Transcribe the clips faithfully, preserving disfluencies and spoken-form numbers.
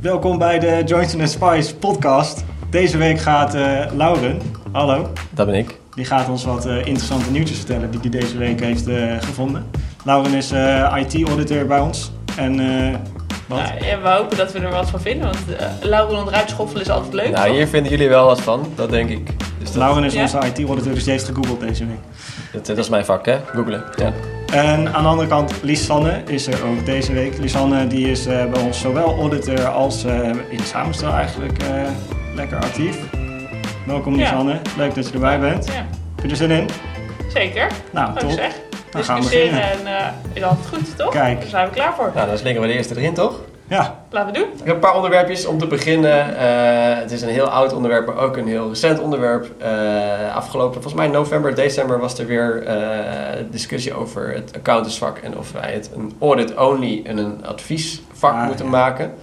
Welkom bij de Joinson and Spice podcast. Deze week gaat uh, Lauren, hallo. Dat ben ik. Die gaat ons wat uh, interessante nieuwtjes vertellen die hij deze week heeft uh, gevonden. Lauren is uh, I T-auditor bij ons en... Uh, Nou, en we hopen dat we er wat van vinden, want uh, Lauren onderuit schoffelen is altijd leuk. Nou, toch? Hier vinden jullie wel wat van, dat denk ik. Dus dat... Lauren is ja? onze I T-auditor, dus die heeft gegoogeld deze week. Dat, dat is mijn vak, hè? Googelen. Ja. En aan de andere kant, Lisanne is er ook deze week. Lisanne die is uh, bij ons zowel auditor als uh, in de samenstel eigenlijk uh, lekker actief. Welkom Lisanne, ja. Leuk dat je erbij bent. Ja. Heb je er zin in? Zeker. Nou, top. Zeg. Dan gaan we beginnen. En uh, is altijd goed, toch? Kijk. Daar zijn we klaar voor. Nou, dan slingen we de eerste erin, toch? Ja. Laten we doen. Ik heb een paar onderwerpjes om te beginnen. Uh, het is een heel oud onderwerp, maar ook een heel recent onderwerp. Uh, afgelopen, volgens mij november, december was er weer uh, discussie over het accountantsvak. En of wij het een audit-only en een adviesvak ah, moeten ja. maken.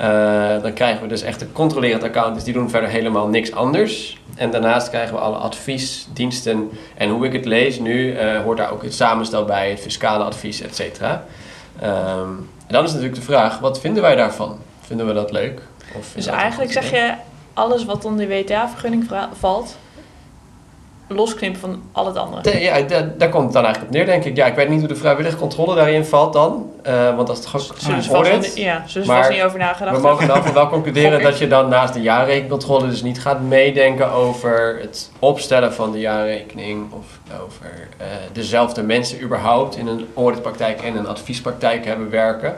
Uh, dan krijgen we dus echt de controlerend accountants, die doen verder helemaal niks anders. En daarnaast krijgen we alle adviesdiensten. En hoe ik het lees nu, uh, hoort daar ook het samenstel bij, het fiscale advies, et cetera. Um, en dan is natuurlijk de vraag, wat vinden wij daarvan? Vinden we dat leuk? Of dus dat eigenlijk zeg je, alles wat onder de W T A-vergunning valt, losknippen van al het andere. De, ja, de, daar komt het dan eigenlijk op neer, denk ik. Ja, ik weet niet hoe de vrijwillige controle daarin valt dan. Uh, want dat is gewoon een audit. Ja, dus er was niet over nagedacht. We mogen dan wel concluderen dat je dan naast de jaarrekeningcontrole dus niet gaat meedenken over het opstellen van de jaarrekening. Of over uh, dezelfde mensen überhaupt in een auditpraktijk en een adviespraktijk hebben werken.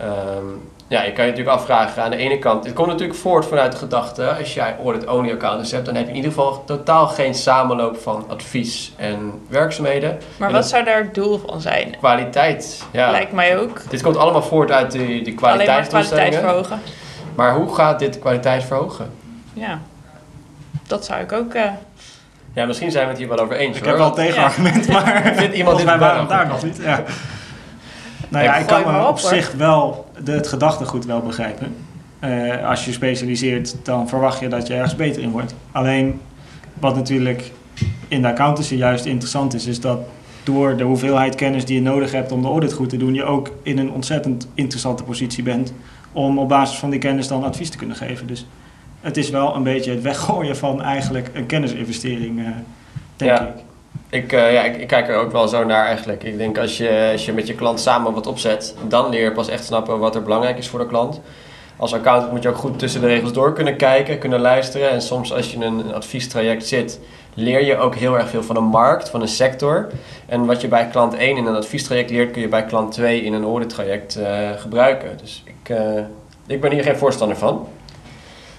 Um, Ja, je kan je natuurlijk afvragen aan de ene kant. Het komt natuurlijk voort vanuit de gedachte, als jij audit-only accountants hebt, dan heb je in ieder geval totaal geen samenloop van advies en werkzaamheden. Maar en wat zou daar het doel van zijn? Kwaliteit, ja. Lijkt mij ook. Dit komt allemaal voort uit de, de kwaliteitsdoelstellingen. Alleen maar kwaliteit verhogen. Maar hoe gaat dit de kwaliteit verhogen? Ja, dat zou ik ook... Uh... Ja, misschien zijn we het hier wel over eens. Ik hoor. heb wel een tegenargument, ja. maar vindt iemand dit mij waren daar nog niet. Ja. Nou ja, ik kan me op zich wel de, het gedachtegoed wel begrijpen. Uh, als je specialiseert, dan verwacht je dat je ergens beter in wordt. Alleen, wat natuurlijk in de accountancy juist interessant is, is dat door de hoeveelheid kennis die je nodig hebt om de audit goed te doen, je ook in een ontzettend interessante positie bent om op basis van die kennis dan advies te kunnen geven. Dus het is wel een beetje het weggooien van eigenlijk een kennisinvestering, uh, denk ja. ik. Ik, uh, ja, ik, ik kijk er ook wel zo naar eigenlijk. Ik denk als je, als je met je klant samen wat opzet, dan leer je pas echt snappen wat er belangrijk is voor de klant. Als accountant moet je ook goed tussen de regels door kunnen kijken, kunnen luisteren. En soms als je in een adviestraject zit, leer je ook heel erg veel van een markt, van een sector. En wat je bij klant één in een adviestraject leert, kun je bij klant twee in een audittraject uh, gebruiken. Dus ik, uh, ik ben hier geen voorstander van.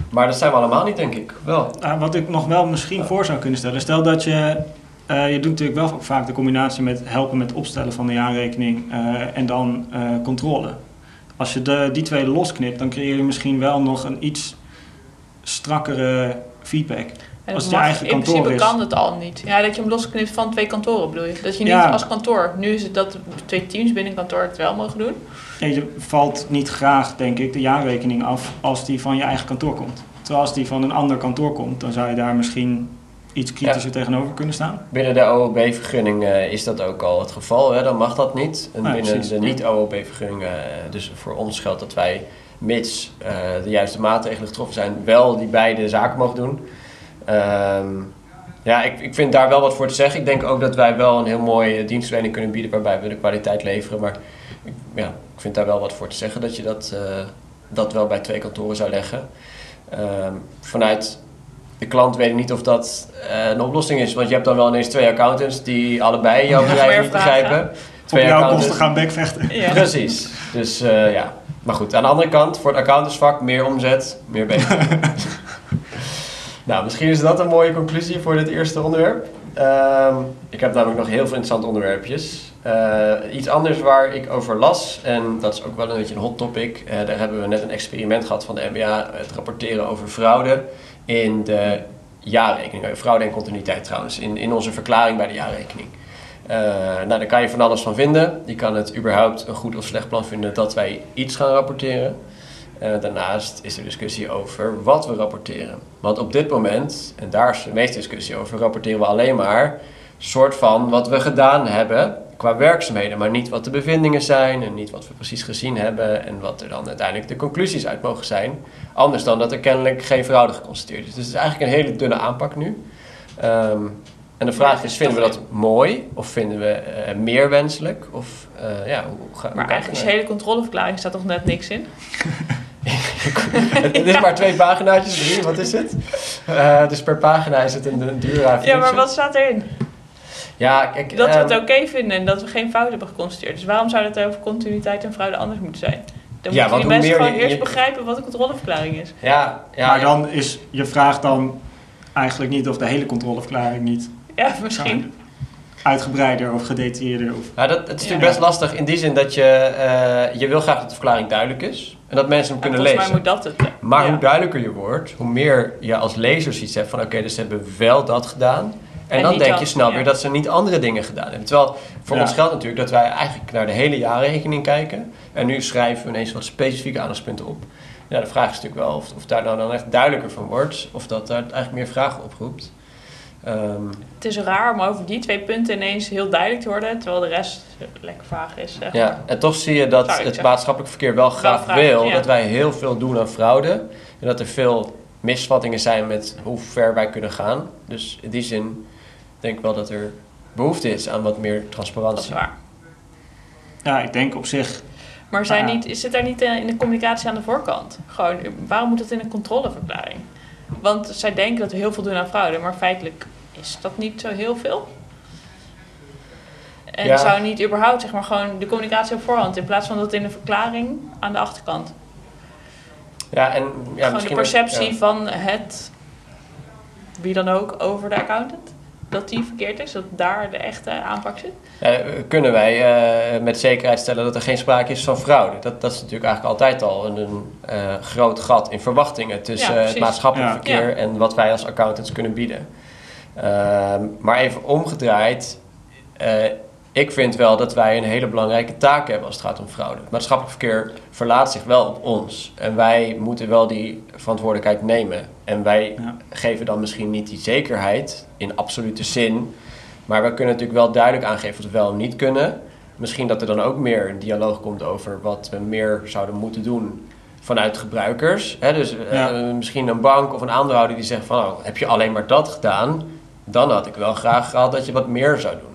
Maar dat zijn we allemaal niet, denk ik. Wel. Uh, wat ik nog wel misschien uh. voor zou kunnen stellen, stel dat je... Uh, je doet natuurlijk wel vaak de combinatie met helpen met opstellen van de jaarrekening uh, en dan uh, controle. Als je de, die twee losknipt, dan creëer je misschien wel nog een iets strakkere feedback. En als het je eigen kantoor is. In principe kan het al niet. Ja, dat je hem losknipt van twee kantoren bedoel je. Dat je niet ja. als kantoor, nu is het dat twee teams binnen kantoor het wel mogen doen. Nee, je valt niet graag, denk ik, de jaarrekening af als die van je eigen kantoor komt. Terwijl als die van een ander kantoor komt, dan zou je daar misschien... iets kritischer ja. tegenover kunnen staan. Binnen de O O B-vergunning uh, is dat ook al het geval, hè? Dan mag dat niet. En ah, binnen precies. de niet-O O B-vergunning, uh, dus voor ons geldt dat wij, mits uh, de juiste maatregelen getroffen zijn, wel die beide zaken mogen doen. Um, ja, ik, ik vind daar wel wat voor te zeggen. Ik denk ook dat wij wel een heel mooie dienstverlening kunnen bieden, waarbij we de kwaliteit leveren. Maar ik, ja, ik vind daar wel wat voor te zeggen, dat je dat, uh, dat wel bij twee kantoren zou leggen. Um, vanuit... De klant weet niet of dat uh, een oplossing is. Want je hebt dan wel ineens twee accountants die allebei jouw bedrijf ja, niet begrijpen. Twee op jouw kosten gaan backvechten. Ja. Precies. Dus uh, ja. Maar goed, aan de andere kant, voor het accountantsvak, meer omzet, meer beter. Nou, misschien is dat een mooie conclusie voor dit eerste onderwerp. Uh, ik heb namelijk nog heel veel interessante onderwerpjes. Uh, iets anders waar ik over las, en dat is ook wel een beetje een hot topic. Uh, daar hebben we net een experiment gehad van de N B A, het rapporteren over fraude. In de jaarrekening, fraude en continuïteit trouwens, in, in onze verklaring bij de jaarrekening. Uh, nou, daar kan je van alles van vinden. Je kan het überhaupt een goed of slecht plan vinden dat wij iets gaan rapporteren. Uh, daarnaast is er discussie over wat we rapporteren. Want op dit moment, en daar is de meeste discussie over, rapporteren we alleen maar soort van wat we gedaan hebben, qua werkzaamheden, maar niet wat de bevindingen zijn en niet wat we precies gezien hebben en wat er dan uiteindelijk de conclusies uit mogen zijn. Anders dan dat er kennelijk geen fraude geconstateerd is. Dus het is eigenlijk een hele dunne aanpak nu. Um, en de vraag ja, is, vinden we dat mooi of vinden we uh, meer wenselijk? Of, uh, ja, hoe ga, hoe maar eigenlijk is de hele controleverklaring staat toch net niks in? Het is ja. maar twee paginaatjes, drie, wat is het? Uh, dus per pagina is het een, een dure Ja, maar wat staat erin? Ja, kijk, dat we het oké okay vinden en dat we geen fout hebben geconstateerd. Dus waarom zou dat over continuïteit en fraude anders moeten zijn? Dan ja, moeten die mensen gewoon je, eerst je... begrijpen wat een controleverklaring is. Ja, ja, maar dan is je vraag dan eigenlijk niet of de hele controleverklaring niet... Ja, misschien. Uitgebreider of gedetailleerder. Of... Ja, dat, het is natuurlijk ja. best lastig in die zin dat je... Uh, je wil graag dat de verklaring duidelijk is. En dat mensen hem ja, kunnen lezen. Moet dat het, ja. Maar ja. hoe duidelijker je wordt, hoe meer je als lezer zoiets hebt van... Oké, okay, dus ze hebben wel dat gedaan... En, en dan denk je snel ja. weer dat ze niet andere dingen gedaan hebben. Terwijl voor ja. ons geldt natuurlijk dat wij eigenlijk naar de hele jaarrekening kijken. En nu schrijven we ineens wat specifieke aandachtspunten op. Nou, de vraag is natuurlijk wel of, of daar nou dan echt duidelijker van wordt. Of dat daar eigenlijk meer vragen oproept. Um, het is raar om over die twee punten ineens heel duidelijk te worden. Terwijl de rest lekker vaag is. Zeg. Ja, en toch zie je dat het zeggen. maatschappelijk verkeer wel graag wel vraag, wil. Ja. Dat wij heel veel doen aan fraude. En dat er veel misvattingen zijn met hoe ver wij kunnen gaan. Dus in die zin... Ik denk wel dat er behoefte is aan wat meer transparantie. Dat is waar. Ja, ik denk op zich... Maar zijn uh, niet, zit daar niet in de communicatie aan de voorkant? Gewoon, waarom moet dat in een controleverklaring? Want zij denken dat we heel veel doen aan fraude, maar feitelijk is dat niet zo heel veel. En ja. zou niet überhaupt, zeg maar, gewoon de communicatie op voorhand... in plaats van dat in de verklaring aan de achterkant. Ja, en... Ja, gewoon de perceptie ook, ja. van het... wie dan ook over de accountant... dat die verkeerd is, dat daar de echte aanpak zit? Uh, kunnen wij uh, met zekerheid stellen dat er geen sprake is van fraude? Dat, dat is natuurlijk eigenlijk altijd al een, een uh, groot gat in verwachtingen... tussen ja, het maatschappelijk ja. verkeer ja. en wat wij als accountants kunnen bieden. Uh, maar even omgedraaid... Uh, ik vind wel dat wij een hele belangrijke taak hebben als het gaat om fraude. Het maatschappelijk verkeer verlaat zich wel op ons. En wij moeten wel die verantwoordelijkheid nemen. En wij ja. geven dan misschien niet die zekerheid in absolute zin. Maar we kunnen natuurlijk wel duidelijk aangeven wat we wel en niet kunnen. Misschien dat er dan ook meer een dialoog komt over wat we meer zouden moeten doen vanuit gebruikers. Hè, dus ja. uh, misschien een bank of een aandeelhouder die zegt van... Oh, heb je alleen maar dat gedaan? Dan had ik wel graag gehad dat je wat meer zou doen.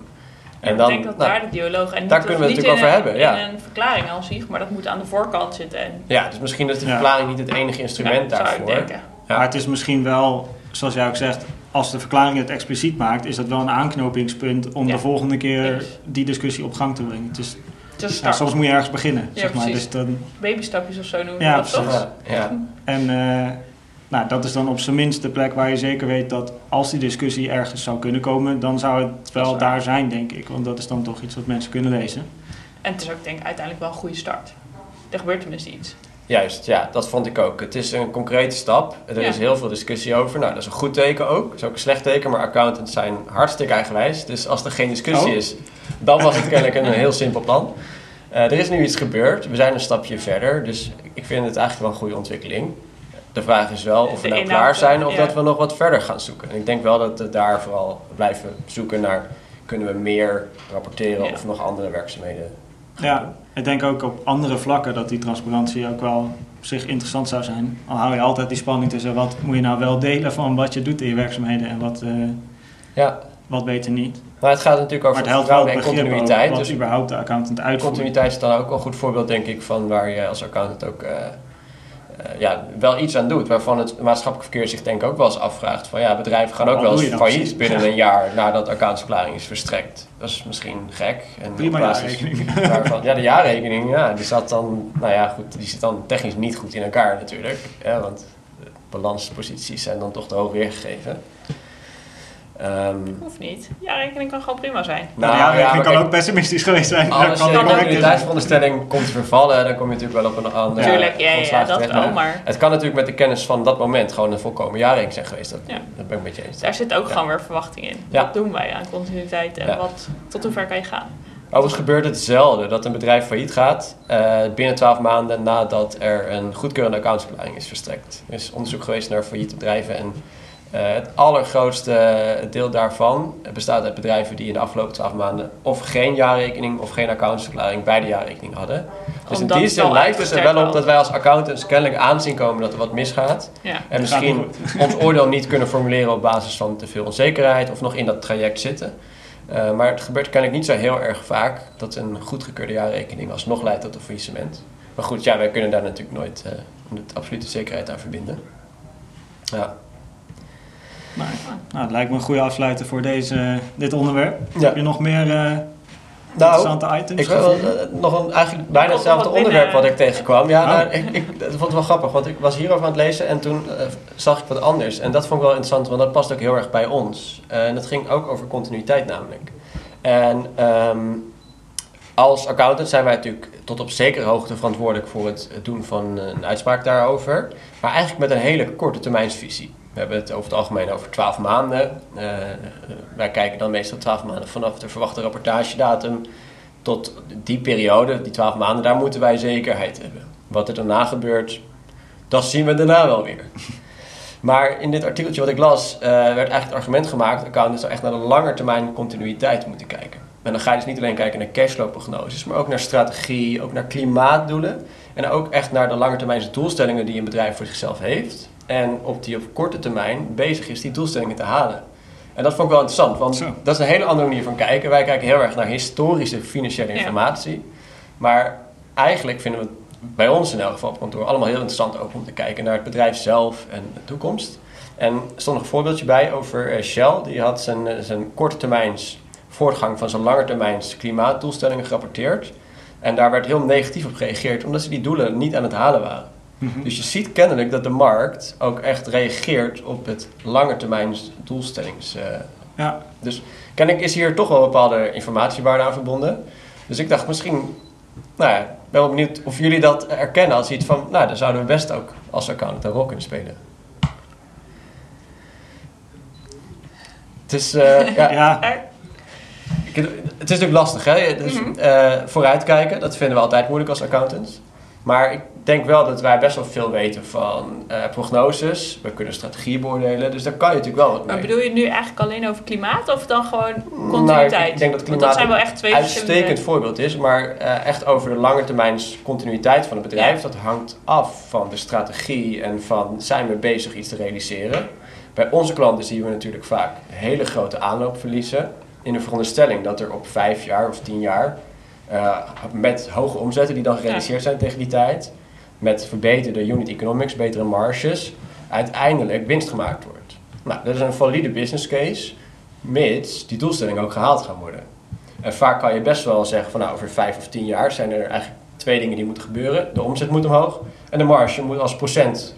En ik dan, denk dat nou, daar de dialoog... En daar kunnen we het natuurlijk over een, hebben. Ja. In een verklaring al zich, maar dat moet aan de voorkant zitten. En... Ja, dus misschien is de verklaring ja. niet het enige instrument ja, daarvoor. Ja. Maar het is misschien wel, zoals jij ook zegt... als de verklaring het expliciet maakt... is dat wel een aanknopingspunt om ja. de volgende keer yes. die discussie op gang te brengen. Dus, ja, soms moet je ergens beginnen. Ja, zeg maar. Dus dan... Babystapjes of zo noemen we ja, dat toch? Ja. Ja. En uh, nou, dat is dan op zijn minst de plek waar je zeker weet dat... als die discussie ergens zou kunnen komen... dan zou het wel daar zijn, denk ik. Want dat is dan toch iets wat mensen kunnen lezen. En het is ook, denk ik, uiteindelijk wel een goede start. Er gebeurt tenminste iets. Juist, ja, dat vond ik ook. Het is een concrete stap. Er ja. is heel veel discussie over. Nou, dat is een goed teken ook. Dat is ook een slecht teken, maar accountants zijn hartstikke eigenwijs. Dus als er geen discussie oh. is, dan was het kennelijk een heel simpel plan. Uh, er is nu iets gebeurd. We zijn een stapje verder. Dus ik vind het eigenlijk wel een goede ontwikkeling. De vraag is wel of we nou klaar zijn of ja. dat we nog wat verder gaan zoeken. En ik denk wel dat we daar vooral blijven zoeken naar... kunnen we meer rapporteren ja. of nog andere werkzaamheden gaan ja. doen. Ik denk ook op andere vlakken dat die transparantie ook wel op zich interessant zou zijn. Al hou je altijd die spanning tussen wat moet je nou wel delen van wat je doet in je werkzaamheden en wat, uh, ja. wat beter niet. Maar het gaat natuurlijk over vertrouwen en continuïteit. Wat dus überhaupt de accountant uitvoert. Continuïteit is dan ook een goed voorbeeld, denk ik, van waar je als accountant ook uh, uh, ja, wel iets aan doet. Waarvan het maatschappelijk verkeer zich denk ik ook wel eens afvraagt van ja, bedrijven gaan ook wel eens failliet binnen een jaar nadat accountsverklaring is verstrekt. Dat is misschien gek. En prima jaarrekening. Daarvan, ja, de jaarrekening, ja, die zat dan, nou ja, goed, die zit dan technisch niet goed in elkaar natuurlijk. Ja, want de balansposities zijn dan toch te hoog weergegeven. Um, Hoeft niet. Jaarrekening kan gewoon prima zijn. Nou, de jaarrekening ja, kan kijk, ook pessimistisch geweest zijn. Als je de kwaliteitsveronderstelling komt vervallen, dan kom je natuurlijk wel op een andere... Tuurlijk, ja, ja, dat wel, maar... maar... Het kan natuurlijk met de kennis van dat moment gewoon een volkomen jaarrekening zijn geweest. Dat, ja. dat ben ik met je eens. Daar zit ook ja. gewoon weer verwachting in. Ja. Wat doen wij aan continuïteit en ja. wat, tot hoe ver kan je gaan? Overigens gebeurt het zelden dat een bedrijf failliet gaat uh, binnen twaalf maanden nadat er een goedkeurende accountsverklaring is verstrekt. Er is onderzoek geweest naar failliete bedrijven en... Uh, het allergrootste deel daarvan bestaat uit bedrijven die in de afgelopen twaalf maanden of geen jaarrekening of geen accountsverklaring bij de jaarrekening hadden. Dus omdat in die zin lijkt het er wel op dat wij als accountants kennelijk aanzien komen dat er wat misgaat. Ja, en misschien ons oordeel niet kunnen formuleren op basis van te veel onzekerheid of nog in dat traject zitten. Uh, maar het gebeurt kennelijk niet zo heel erg vaak dat een goedgekeurde jaarrekening alsnog leidt tot een faillissement. Maar goed, ja, wij kunnen daar natuurlijk nooit uh, met absolute zekerheid aan verbinden. Ja. Nou, nou, het lijkt me een goede afsluiter voor deze, dit onderwerp. Ja. Heb je nog meer uh, interessante nou, items? Ik wil uh, nog een, eigenlijk bijna hetzelfde onderwerp wat ik tegenkwam. Ja, oh. nou, ik, ik, dat vond het wel grappig, want ik was hierover aan het lezen en toen uh, zag ik wat anders. En dat vond ik wel interessant, want dat past ook heel erg bij ons. Uh, en dat ging ook over continuïteit namelijk. En um, als accountant zijn wij natuurlijk tot op zekere hoogte verantwoordelijk voor het doen van een uitspraak daarover. Maar eigenlijk met een hele korte termijnsvisie. We hebben het over het algemeen over twaalf maanden. Uh, wij kijken dan meestal twaalf maanden vanaf de verwachte rapportagedatum tot die periode, die twaalf maanden, daar moeten wij zekerheid hebben. Wat er daarna gebeurt, dat zien we daarna wel weer. Maar in dit artikeltje wat ik las, uh, werd eigenlijk het argument gemaakt, accountants zou echt naar de langetermijn continuïteit moeten kijken. En dan ga je dus niet alleen kijken naar cashflow-prognoses, maar ook naar strategie, ook naar klimaatdoelen. En ook echt naar de langetermijnse doelstellingen die een bedrijf voor zichzelf heeft. En op die op korte termijn bezig is die doelstellingen te halen. En dat vond ik wel interessant, want Zo. dat is een hele andere manier van kijken. Wij kijken heel erg naar historische financiële informatie. Ja. Maar eigenlijk vinden we het bij ons in elk geval op kantoor allemaal heel interessant ook om te kijken naar het bedrijf zelf en de toekomst. En er stond een voorbeeldje bij over Shell. Die had zijn, zijn korte termijns voortgang van zijn langetermijns klimaatdoelstellingen gerapporteerd. En daar werd heel negatief op gereageerd, omdat ze die doelen niet aan het halen waren. Mm-hmm. Dus je ziet kennelijk dat de markt ook echt reageert op het langetermijn doelstellings. Uh, ja. Dus kennelijk is hier toch wel bepaalde informatiewaarde aan verbonden. Dus ik dacht misschien, nou ja, ben wel benieuwd of jullie dat erkennen als iets van, nou, dan zouden we best ook als accountant een rol kunnen spelen. Het is, uh, ja... ja. Het is natuurlijk lastig, hè? Dus, uh, vooruitkijken, dat vinden we altijd moeilijk als accountants. Maar ik denk wel dat wij best wel veel weten van uh, prognoses. We kunnen strategie beoordelen, dus daar kan je natuurlijk wel wat mee. Maar bedoel je het nu eigenlijk alleen over klimaat of dan gewoon continuïteit? Nou, ik denk dat klimaat dat zijn wel echt twee een uitstekend voorbeeld is. Maar uh, echt over de langetermijns continuïteit van het bedrijf. Ja. Dat hangt af van de strategie en van zijn we bezig iets te realiseren. Bij onze klanten zien we natuurlijk vaak hele grote aanloopverliezen. In de veronderstelling dat er op vijf jaar of tien jaar... Uh, met hoge omzetten die dan gerealiseerd zijn tegen die tijd, met verbeterde unit economics, betere marges, uiteindelijk winst gemaakt wordt. Nou, dat is een valide business case, mits die doelstellingen ook gehaald gaan worden. En vaak kan je best wel zeggen van nou, over vijf of tien jaar zijn er eigenlijk twee dingen die moeten gebeuren. De omzet moet omhoog en de marge moet als procent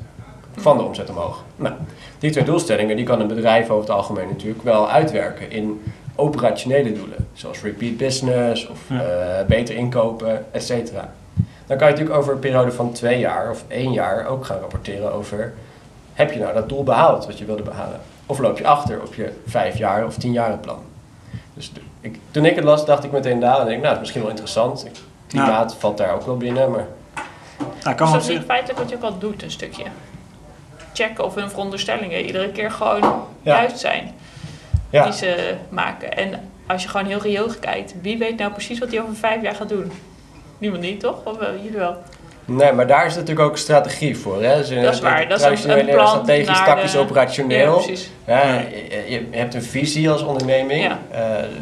van de omzet omhoog. Nou, die twee doelstellingen die kan een bedrijf over het algemeen natuurlijk wel uitwerken in operationele doelen, zoals repeat business of ja. uh, beter inkopen, et cetera. Dan kan je natuurlijk over een periode van twee jaar of één jaar ook gaan rapporteren over, heb je nou dat doel behaald wat je wilde behalen? Of loop je achter op je vijf jaar of tien jaren plan? Dus ik, toen ik het las, dacht ik meteen daar en denk ik, nou, dat is misschien wel interessant. Klimaat ja. valt daar ook wel binnen, maar... Ja, kan dus dat is niet feitelijk wat je ook al doet, een stukje. Checken of hun veronderstellingen iedere keer gewoon juist ja. zijn. Ja. Die ze maken. En als je gewoon heel reëel kijkt, wie weet nou precies wat hij over vijf jaar gaat doen? Niemand niet, toch? Of wel, jullie wel? Nee, maar daar is natuurlijk ook strategie voor. Hè? Dus dat is waar. Dat is een, een plan strategisch, tactisch, de... operationeel. Ja, precies. Ja, je, je hebt een visie als onderneming. Ja. Uh,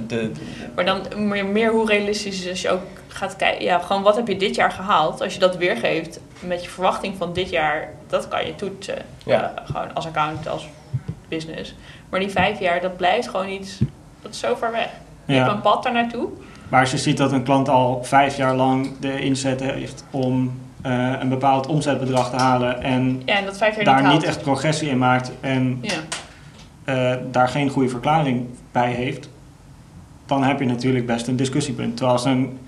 de... Maar dan meer, meer hoe realistisch is als je ook gaat kijken. Ja, gewoon wat heb je dit jaar gehaald? Als je dat weergeeft met je verwachting van dit jaar, dat kan je toetsen. Ja. Uh, gewoon als account, als business. Maar die vijf jaar, dat blijft gewoon iets, dat is zo ver weg. Je ja. hebt een pad daar naartoe. Maar als je ziet dat een klant al vijf jaar lang de inzet heeft om uh, een bepaald omzetbedrag te halen en, ja, en dat vijf jaar daar niet, niet echt progressie in maakt en ja. uh, daar geen goede verklaring bij heeft, dan heb je natuurlijk best een discussiepunt. Terwijl als een,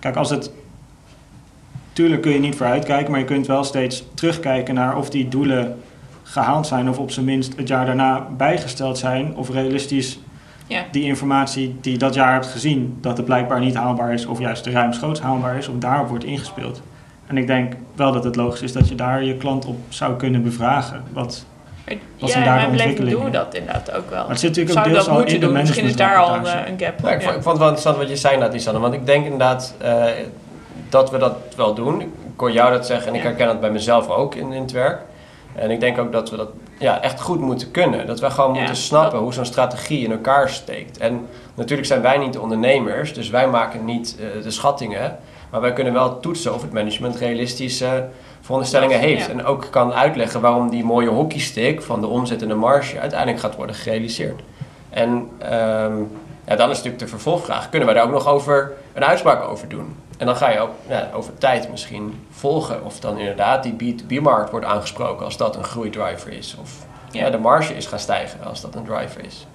kijk, als het, tuurlijk kun je niet vooruitkijken, maar je kunt wel steeds terugkijken naar of die doelen gehaald zijn of op zijn minst het jaar daarna bijgesteld zijn of realistisch ja. die informatie die je dat jaar hebt gezien, dat het blijkbaar niet haalbaar is of juist ruimschoots haalbaar is, of daarop wordt ingespeeld. En ik denk wel dat het logisch is dat je daar je klant op zou kunnen bevragen. Wat was ja, in mijn beleving doen we dat inderdaad ook wel. Maar het zit natuurlijk ook deels al in de doen? Misschien is daar al een, een gap. Ja, ik, ja. Vond, ik vond het wel interessant wat je zei inderdaad, Lisanne. Want ik denk inderdaad uh, dat we dat wel doen. Ik hoor jou dat zeggen en ja. ik herken dat bij mezelf ook in, in het werk. En ik denk ook dat we dat ja, echt goed moeten kunnen. Dat we gewoon ja, moeten snappen dat... hoe zo'n strategie in elkaar steekt. En natuurlijk zijn wij niet de ondernemers. Dus wij maken niet uh, de schattingen. Maar wij kunnen wel toetsen of het management realistische uh, veronderstellingen heeft. Ja. En ook kan uitleggen waarom die mooie hockeystick van de omzet en de marge uiteindelijk gaat worden gerealiseerd. En um, ja, dan is natuurlijk de vervolgvraag. Kunnen wij daar ook nog over een uitspraak over doen? En dan ga je ook ja, over tijd misschien volgen of dan inderdaad die B twee B-markt wordt aangesproken als dat een groeidriver is. Of ja. Ja, de marge is gaan stijgen als dat een driver is.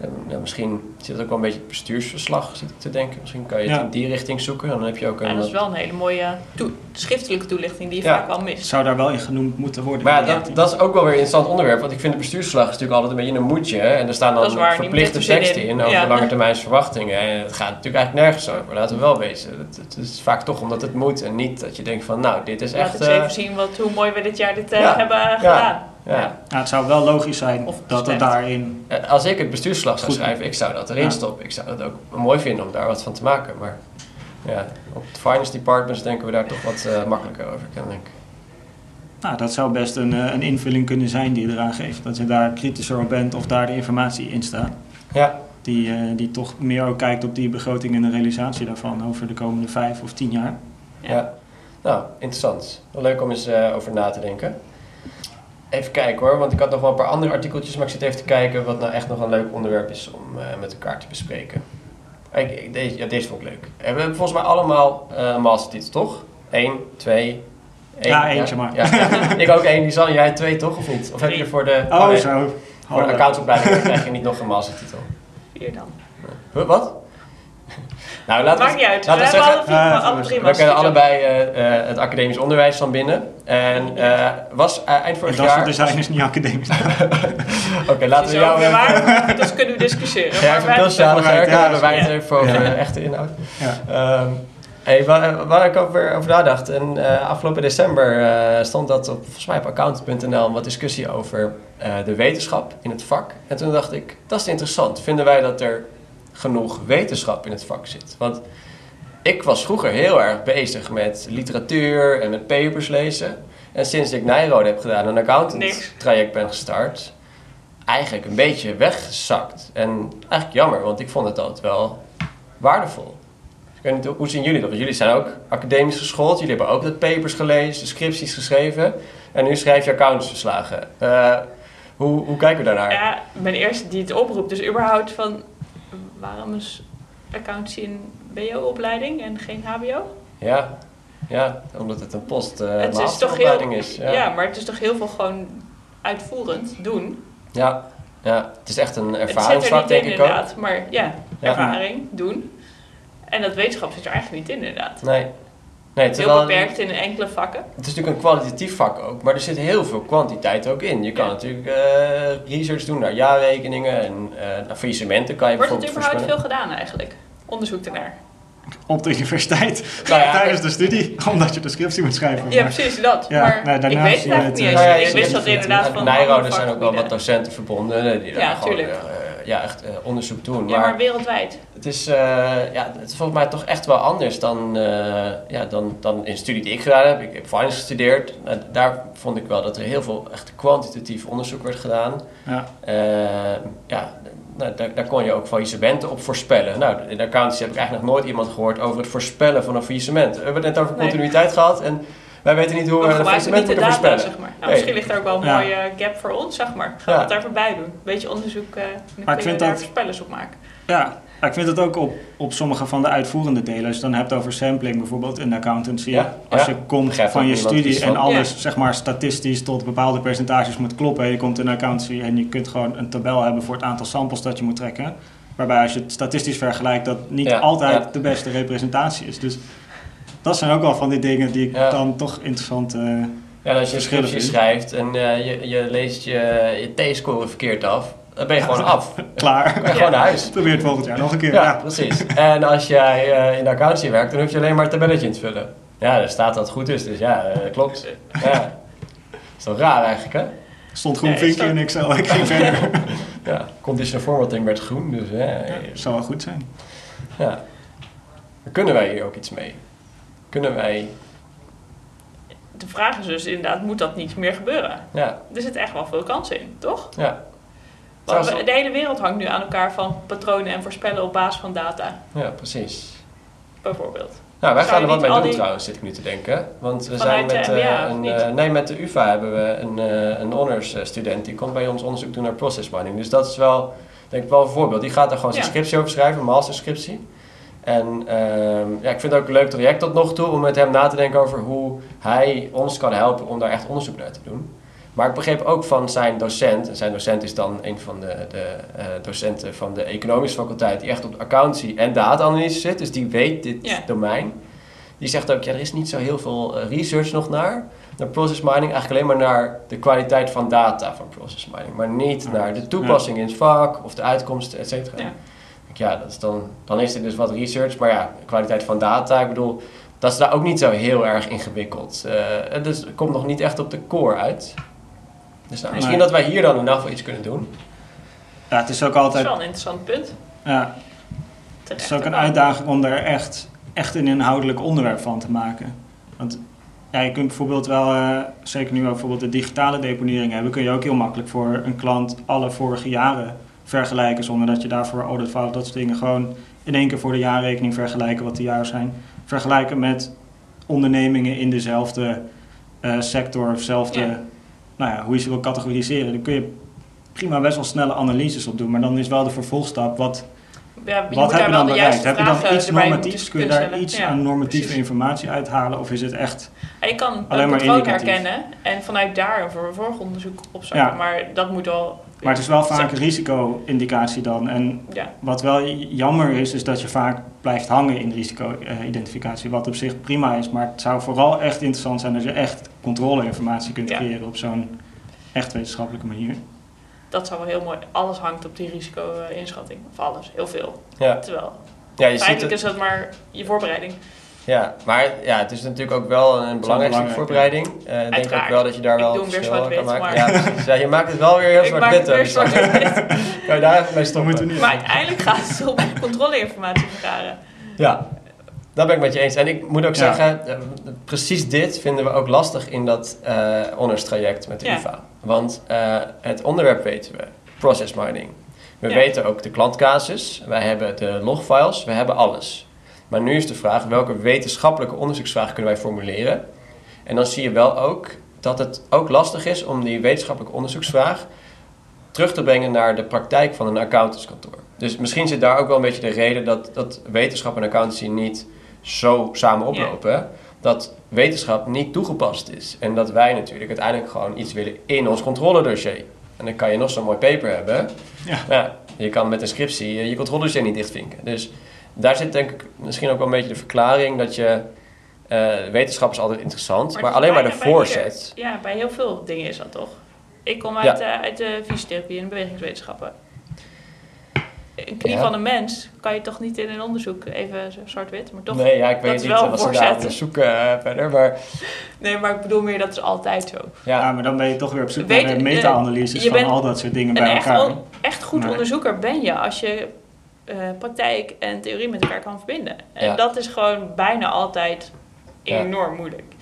En, ja, misschien zit het ook wel een beetje het bestuursverslag, zit ik te denken. Misschien kan je het ja. in die richting zoeken. Dan heb je ook een, ja, dat is wel een hele mooie to- schriftelijke toelichting die je ja. vaak wel mist. Zou daar wel in genoemd moeten worden. Maar ja, dat, dat is ook wel weer een interessant onderwerp. Want ik vind het bestuursverslag is natuurlijk altijd een beetje een moedje. En er staan dan waar, verplichte teksten in, in over ja. lange termijn verwachtingen. En het gaat natuurlijk eigenlijk nergens over. Laten we wel wezen. Het, het is vaak toch omdat het moet. En niet dat je denkt van nou, dit is Laat echt... Laten we eens even zien wat, hoe mooi we dit jaar dit uh, ja. hebben ja. gedaan. Ja. Ja, het zou wel logisch zijn of dat het daarin... Als ik het bestuursverslag zou schrijven, ik zou dat erin ja. stoppen. Ik zou dat ook mooi vinden om daar wat van te maken. Maar ja, op het finance departments denken we daar toch wat uh, makkelijker over, ken ik. Nou, dat zou best een, uh, een invulling kunnen zijn die je eraan geeft. Dat je daar kritischer op bent of daar de informatie in staat. Ja. Die, uh, die toch meer ook kijkt op die begroting en de realisatie daarvan over de komende vijf of tien jaar. Ja, ja. Nou, interessant. Leuk om eens uh, over na te denken. Even kijken hoor, want ik had nog wel een paar andere artikeltjes, maar ik zit even te kijken wat nou echt nog een leuk onderwerp is om uh, met elkaar te bespreken. Ik, ik, deze, ja, deze vond ik leuk. En we hebben volgens mij allemaal uh, een mastertitel, toch? Eén, twee, één. Ja, eentje ja. maar. Ja, ja. Ik ook één, Lisanne, jij twee toch of niet? Of heb je voor de, oh, oh, nee, zo. Voor de accountsopleiding krijg je niet nog een mastertitel? Vier dan. Huh, wat? Nou, laten Maakt we, niet uit, laten we, we hebben zeggen, alle, vier, uh, alle drie we kunnen allebei uh, uh, het academisch onderwijs van binnen. En uh, was uh, eind vorig jaar... Dat design is niet academisch. Oké, okay, laten we jou... Waar, dat kunnen we discussiëren. Ja, maar heel zalig werk, daar hebben wij het even over de echte inhoud. Ja. Um, hey, waar, waar ik over, over nadacht, en uh, afgelopen december uh, stond dat op, volgens mij op accountant punt n l wat discussie over uh, de wetenschap in het vak. En toen dacht ik, dat is interessant. Vinden wij dat er genoeg wetenschap in het vak zit? Want ik was vroeger heel erg bezig met literatuur en met papers lezen. En sinds ik Nyenrode heb gedaan en een accountant traject ben gestart, eigenlijk een beetje weggezakt. En eigenlijk jammer, want ik vond het altijd wel waardevol. Ik weet niet, hoe zien jullie dat? Want jullie zijn ook academisch geschoold. Jullie hebben ook dat papers gelezen, scripties geschreven. En nu schrijf je accountantsverslagen. Uh, hoe, hoe kijken we daarnaar? Ja, mijn eerste die het oproept. Dus überhaupt van, waarom is accountancy een B O-opleiding en geen H B O? Ja, ja omdat het een post-masteropleiding uh, is. Heel, is ja. ja, maar het is toch heel veel gewoon uitvoerend doen. Ja, ja. Het is echt een ervaringsvak, denk ik ook. Het zit er niet in, inderdaad, maar ja, ja, ervaring, doen. En dat wetenschap zit er eigenlijk niet in, inderdaad. Nee. Nee, het is heel beperkt in enkele vakken. Het is natuurlijk een kwalitatief vak ook, maar er zit heel veel kwantiteit ook in. Je kan ja. natuurlijk uh, research doen naar jaarrekeningen en uh, faillissementen kan je Wordt bijvoorbeeld Wordt er überhaupt veel gedaan eigenlijk? Onderzoek ernaar? Op de universiteit, nou ja, tijdens de studie, omdat je de scriptie moet schrijven. Ja, maar. precies dat. Ja, maar nou, ik weet het eigenlijk niet eens. Nou ja, ik wist dat inderdaad van Nyenrode zijn ook wel wat docenten verbonden die daar ja, gewoon uh, ja, echt uh, onderzoek doen. Ja, maar, maar wereldwijd. Het is, uh, ja, het is volgens mij toch echt wel anders dan, uh, ja, dan, dan in de studie die ik gedaan heb. Ik heb finance gestudeerd. Uh, daar vond ik wel dat er heel veel echt kwantitatief onderzoek werd gedaan. Ja. Uh, ja, Nou, daar, daar kon je ook faillissementen op voorspellen. Nou, in de accountancy heb ik eigenlijk nog nooit iemand gehoord over het voorspellen van een faillissement. We hebben het net over continuïteit nee. gehad en wij weten niet hoe we, we een faillissement moeten voorspellen. Zeg maar. nou, nee. Misschien ligt daar ook wel een ja. mooie gap voor ons, zeg maar. Gaan we ja. het daar voorbij doen. Een beetje onderzoek, uh, dan kun je daar ook voorspellers op maken. Ja, maar ik vind het ook op, op sommige van de uitvoerende delen. Als je dan hebt over sampling bijvoorbeeld in de accountancy. Ja. Als je ja. komt Begrijp van je studie en alles ja. zeg maar statistisch tot bepaalde percentages moet kloppen. Je komt in de accountancy en je kunt gewoon een tabel hebben voor het aantal samples dat je moet trekken. Waarbij als je het statistisch vergelijkt dat niet ja. altijd ja. de beste representatie is. Dus dat zijn ook wel van die dingen die ik ja. dan toch interessant uh, Ja, als je scriptie schrijft en uh, je, je leest je, je T-score verkeerd af. Dan ben je gewoon af. Klaar. Dan ben je gewoon naar huis. Probeer het volgend jaar nog een keer. Ja, ja. precies. En als jij uh, in de accountancy werkt, dan hoef je alleen maar het tabelletje in te vullen. Ja, er staat dat het goed is. Dus ja, uh, klopt. Ja. Dat is toch raar eigenlijk, hè? stond groen nee, vinkje staat... en ik zei, oh, ik ging verder. Ja, condition formatting werd groen, dus hè. Ja, dat zou wel goed zijn. Ja. Kunnen wij hier ook iets mee? Kunnen wij... De vraag is dus inderdaad, moet dat niet meer gebeuren? Ja. Er zit echt wel veel kans in, toch? Ja. Want we, de hele wereld hangt nu aan elkaar van patronen en voorspellen op basis van data. Ja, precies. Bijvoorbeeld. Nou, wij gaan er wat mee doen die... trouwens, zit ik nu te denken. Want we Vanuit zijn met de, M B A, een, een, nee, met de UvA hebben we een, een honors student. Die komt bij ons onderzoek doen naar process mining. Dus dat is wel, denk ik wel een voorbeeld. Die gaat er gewoon ja. zijn scriptie over schrijven, een masterscriptie. En uh, ja, ik vind het ook een leuk traject tot nog toe om met hem na te denken over hoe hij ons kan helpen om daar echt onderzoek naar te doen. Maar ik begreep ook van zijn docent, en zijn docent is dan een van de, de uh, docenten van de economische faculteit die echt op accountancy en data-analyse zit, dus die weet dit ja. domein. Die zegt ook, ja, er is niet zo heel veel research nog naar, naar process mining, eigenlijk alleen maar naar de kwaliteit van data van process mining, maar niet naar de toepassing ja. in het vak of de uitkomsten, et cetera. Ja. Ja, dat is dan, dan is er dus wat research. Maar ja, de kwaliteit van data, ik bedoel, dat is daar ook niet zo heel erg ingewikkeld. Uh, dus het komt nog niet echt op de core uit. Dus nou, misschien nee. dat wij hier dan in ieder geval iets kunnen doen. Ja, het is ook altijd... Dat is wel een interessant punt. Ja. Terecht, het is ook een uitdaging om daar echt, echt een inhoudelijk onderwerp van te maken. Want ja, je kunt bijvoorbeeld wel, uh, zeker nu ook bijvoorbeeld de digitale deponering hebben, kun je ook heel makkelijk voor een klant alle vorige jaren vergelijken zonder dat je daarvoor audit file, dat soort dingen, gewoon in één keer voor de jaarrekening vergelijken wat de jaren zijn. Vergelijken met ondernemingen in dezelfde uh, sector of zelfde, ja. nou ja, hoe je ze wil categoriseren. Daar kun je prima best wel snelle analyses op doen, maar dan is wel de vervolgstap wat, ja, wat heb je dan bereikt? Heb je dan iets normatiefs? Kun je daar iets ja, aan normatieve precies. informatie uithalen of is het echt en je kan alleen maar indicatief? Herkennen en vanuit daar een vervolgonderzoek opstarten, ja. maar dat moet wel... Maar het is wel vaak een risico-indicatie dan. En ja. wat wel jammer is, is dat je vaak blijft hangen in risico-identificatie. Wat op zich prima is, maar het zou vooral echt interessant zijn dat je echt controleinformatie kunt ja. creëren op zo'n echt wetenschappelijke manier. Dat zou wel heel mooi. Alles hangt op die risico-inschatting. Of alles, heel veel. Ja. Terwijl, ja, je eigenlijk is dat maar je voorbereiding. Ja, maar ja, het is natuurlijk ook wel een belangrijke voorbereiding. Ik uh, denk ook wel dat je daar ik wel doe verschil aan kan maken. Maar. Ja, dus, ja, je maakt het wel weer heel zwart-wit. Ik zwart maak het weer zwart-wit. Kan je daar even mee stoppen. Maar uiteindelijk gaat het om controleinformatie vergaren. Ja, dat ben ik met je eens. En ik moet ook ja. zeggen, uh, precies dit vinden we ook lastig in dat uh, honors traject met de ja. UvA. Want uh, het onderwerp weten we, process mining. We ja. weten ook de klantcasus, wij hebben de logfiles, we hebben alles. Maar nu is de vraag, welke wetenschappelijke onderzoeksvraag kunnen wij formuleren? En dan zie je wel ook dat het ook lastig is om die wetenschappelijke onderzoeksvraag terug te brengen naar de praktijk van een accountantskantoor. Dus misschien zit daar ook wel een beetje de reden dat, dat wetenschap en accountancy niet zo samen oplopen. Yeah. Dat wetenschap niet toegepast is. En dat wij natuurlijk uiteindelijk gewoon iets willen in ons controledossier. En dan kan je nog zo'n mooi paper hebben. Ja. Nou, je kan met een scriptie je controledossier niet dichtvinken. Dus... Daar zit denk ik misschien ook wel een beetje de verklaring dat je... Uh, wetenschap is altijd interessant, maar, maar alleen maar de voorzet. Bij, ja, bij heel veel dingen is dat toch. Ik kom uit, ja. uh, uit de fysiotherapie en bewegingswetenschappen. Een knie ja. van een mens kan je toch niet in een onderzoek even zwart-wit, maar toch... Nee, ja, ik weet dat niet wel wat ze daar onderzoeken uh, verder, maar... Nee, maar ik bedoel meer, dat is altijd zo. Ja, ja maar dan ben je toch weer op zoek naar meta-analyses van al dat soort dingen bij elkaar. Echt, on, echt goed maar. onderzoeker ben je als je... Uh, praktijk en theorie met elkaar kan verbinden. En ja. dat is gewoon bijna altijd enorm ja. moeilijk.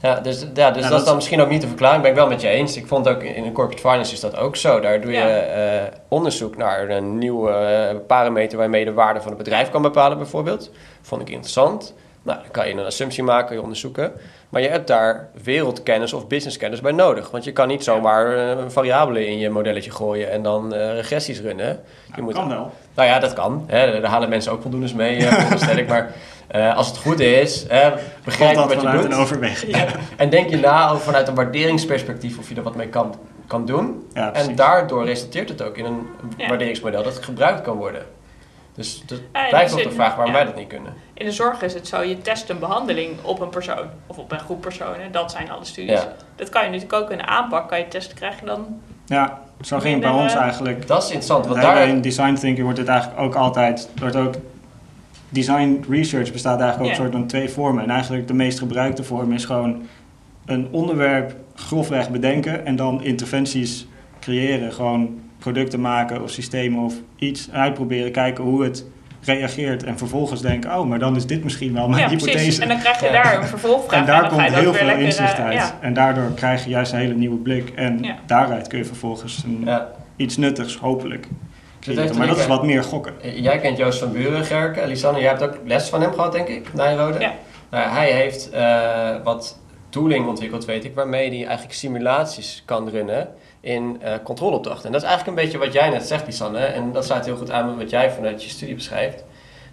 Ja, dus, ja, dus nou, dat, dat is dan misschien ook niet de verklaring. Ben ik wel met je eens. Ik vond ook in de corporate finance is dat ook zo. Daar doe ja. je uh, onderzoek naar een nieuwe uh, parameter waarmee je de waarde van het bedrijf kan bepalen bijvoorbeeld. Vond ik interessant. Nou, dan kan je een assumptie maken, je onderzoeken. Maar je hebt daar wereldkennis of businesskennis bij nodig. Want je kan niet zomaar uh, variabelen in je modelletje gooien en dan uh, regressies runnen. Je nou, moet, kan wel. Nou ja, dat kan. Hè. Daar halen mensen ook voldoendes mee, uh, veronderstel ik. Maar uh, als het goed is, uh, begrijp je wat je doet. Een overweging. Ja. En denk je na over vanuit een waarderingsperspectief of je er wat mee kan, kan doen. Ja, en daardoor resulteert het ook in een ja. waarderingsmodel dat gebruikt kan worden. Dus dat blijft op de vraag waarom ja. wij dat niet kunnen. In de zorg is het zo, je test een behandeling op een persoon of op een groep personen. Dat zijn alle studies. Ja. Dat kan je natuurlijk ook in de aanpak, kan je testen, krijg je dan... Ja, zo ging het bij ons eigenlijk. Dat is interessant. Want daar... In design thinking wordt het eigenlijk ook altijd... Wordt ook design research bestaat eigenlijk ook ja. soort van twee vormen. En eigenlijk de meest gebruikte vorm is gewoon een onderwerp grofweg bedenken en dan interventies creëren. Gewoon producten maken of systemen of iets uitproberen, kijken hoe het reageert en vervolgens denken, oh, maar dan is dit misschien wel mijn ja, hypothese. Precies. En dan krijg je daar een vervolgvraag. En daar en dan komt heel veel lekker, inzicht uit. Ja. En daardoor krijg je juist een hele nieuwe blik. En ja. daaruit kun je vervolgens een, ja. iets nuttigs, hopelijk. Dat maar dat is wat meer gokken. Jij kent Joost van Burengerken. Lisanne, jij hebt ook les van hem gehad, denk ik, Nyenrode. Ja. Nou, hij heeft uh, wat tooling ontwikkeld, weet ik, waarmee hij eigenlijk simulaties kan runnen in uh, controleopdrachten. En dat is eigenlijk een beetje wat jij net zegt, Lisanne. En dat sluit heel goed aan met wat jij vanuit je studie beschrijft.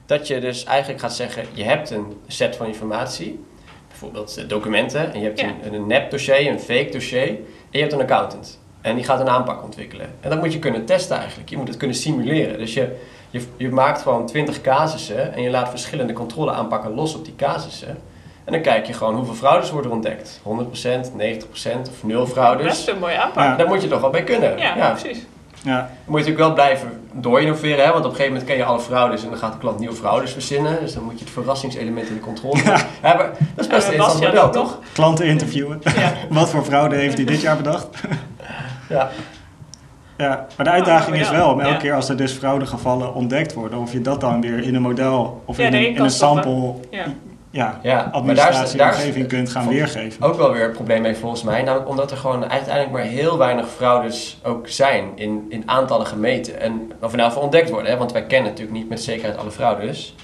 Dat je dus eigenlijk gaat zeggen, je hebt een set van informatie, bijvoorbeeld documenten, en je hebt ja. een, een nep dossier, een fake dossier, en je hebt een accountant. En die gaat een aanpak ontwikkelen. En dat moet je kunnen testen eigenlijk. Je moet het kunnen simuleren. Dus je, je, je maakt gewoon twintig casussen en je laat verschillende controleaanpakken los op die casussen. En dan kijk je gewoon hoeveel fraudes worden ontdekt. honderd procent, negentig procent of nul fraudes. Dat is een mooie aanpak. Ja. Daar moet je toch wel bij kunnen. Ja, ja. precies. Ja. Dan moet je natuurlijk wel blijven doorinnoveren. Hè? Want op een gegeven moment ken je alle fraudes en dan gaat de klant nieuwe fraudes verzinnen. Dus dan moet je het verrassingselement in de controle ja. hebben. Dat is best een interessant model, toch? Klanten interviewen. Ja. Wat voor fraude heeft hij dit jaar bedacht? Ja. ja, maar de uitdaging oh, is wel om elke ja. keer als er dus fraudegevallen ontdekt worden, of je dat dan weer in een model of ja, in, een, in een sample ja. Ja, ja, administratie en omgeving kunt gaan weergeven. Ook wel weer het probleem mee volgens mij, namelijk omdat er gewoon uiteindelijk maar heel weinig fraudes ook zijn in, in aantallen gemeten. En of er nou voor ontdekt worden, hè? Want wij kennen natuurlijk niet met zekerheid alle fraudes.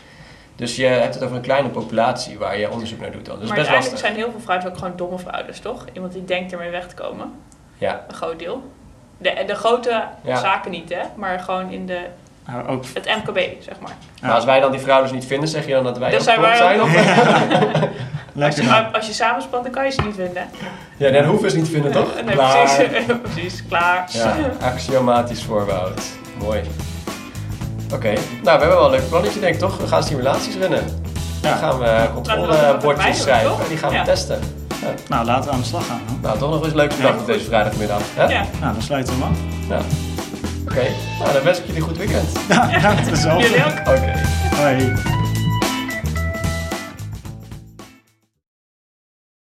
Dus je hebt het over een kleine populatie waar je onderzoek naar doet. Dan. Dus maar best uiteindelijk lastig. Zijn heel veel fraudes ook gewoon domme fraudes, toch? Iemand die denkt ermee weg te komen. Ja. Een groot deel. De, de grote ja. zaken niet, hè? Maar gewoon in de, uh, ook. het M K B, zeg maar. Ja. Maar als wij dan die fraudes niet vinden, zeg je dan dat wij dus op wij zijn? Op... Ja. als, je, als je samenspant, dan kan je ze niet vinden. Ja, dan hoeven ze niet te vinden, toch? Nee, klaar. Precies, precies, klaar. Ja, axiomatisch voorbehoud. Mooi. Oké, okay. nou, we hebben wel een leuk plannetje, denk ik, toch? We gaan simulaties runnen. Ja. Dan gaan we controlebordjes schrijven en die gaan we ja. testen. Ja. Nou, laten we aan de slag gaan. Hè? Nou, toch nog eens een leuke dag op deze vrijdagmiddag. Hè? Ja. Nou, dan sluiten we hem af. Ja. Oké, okay. nou, dan wens ik jullie een goed weekend. Ja, ja. Jullie ook. Oké. Okay. Hoi.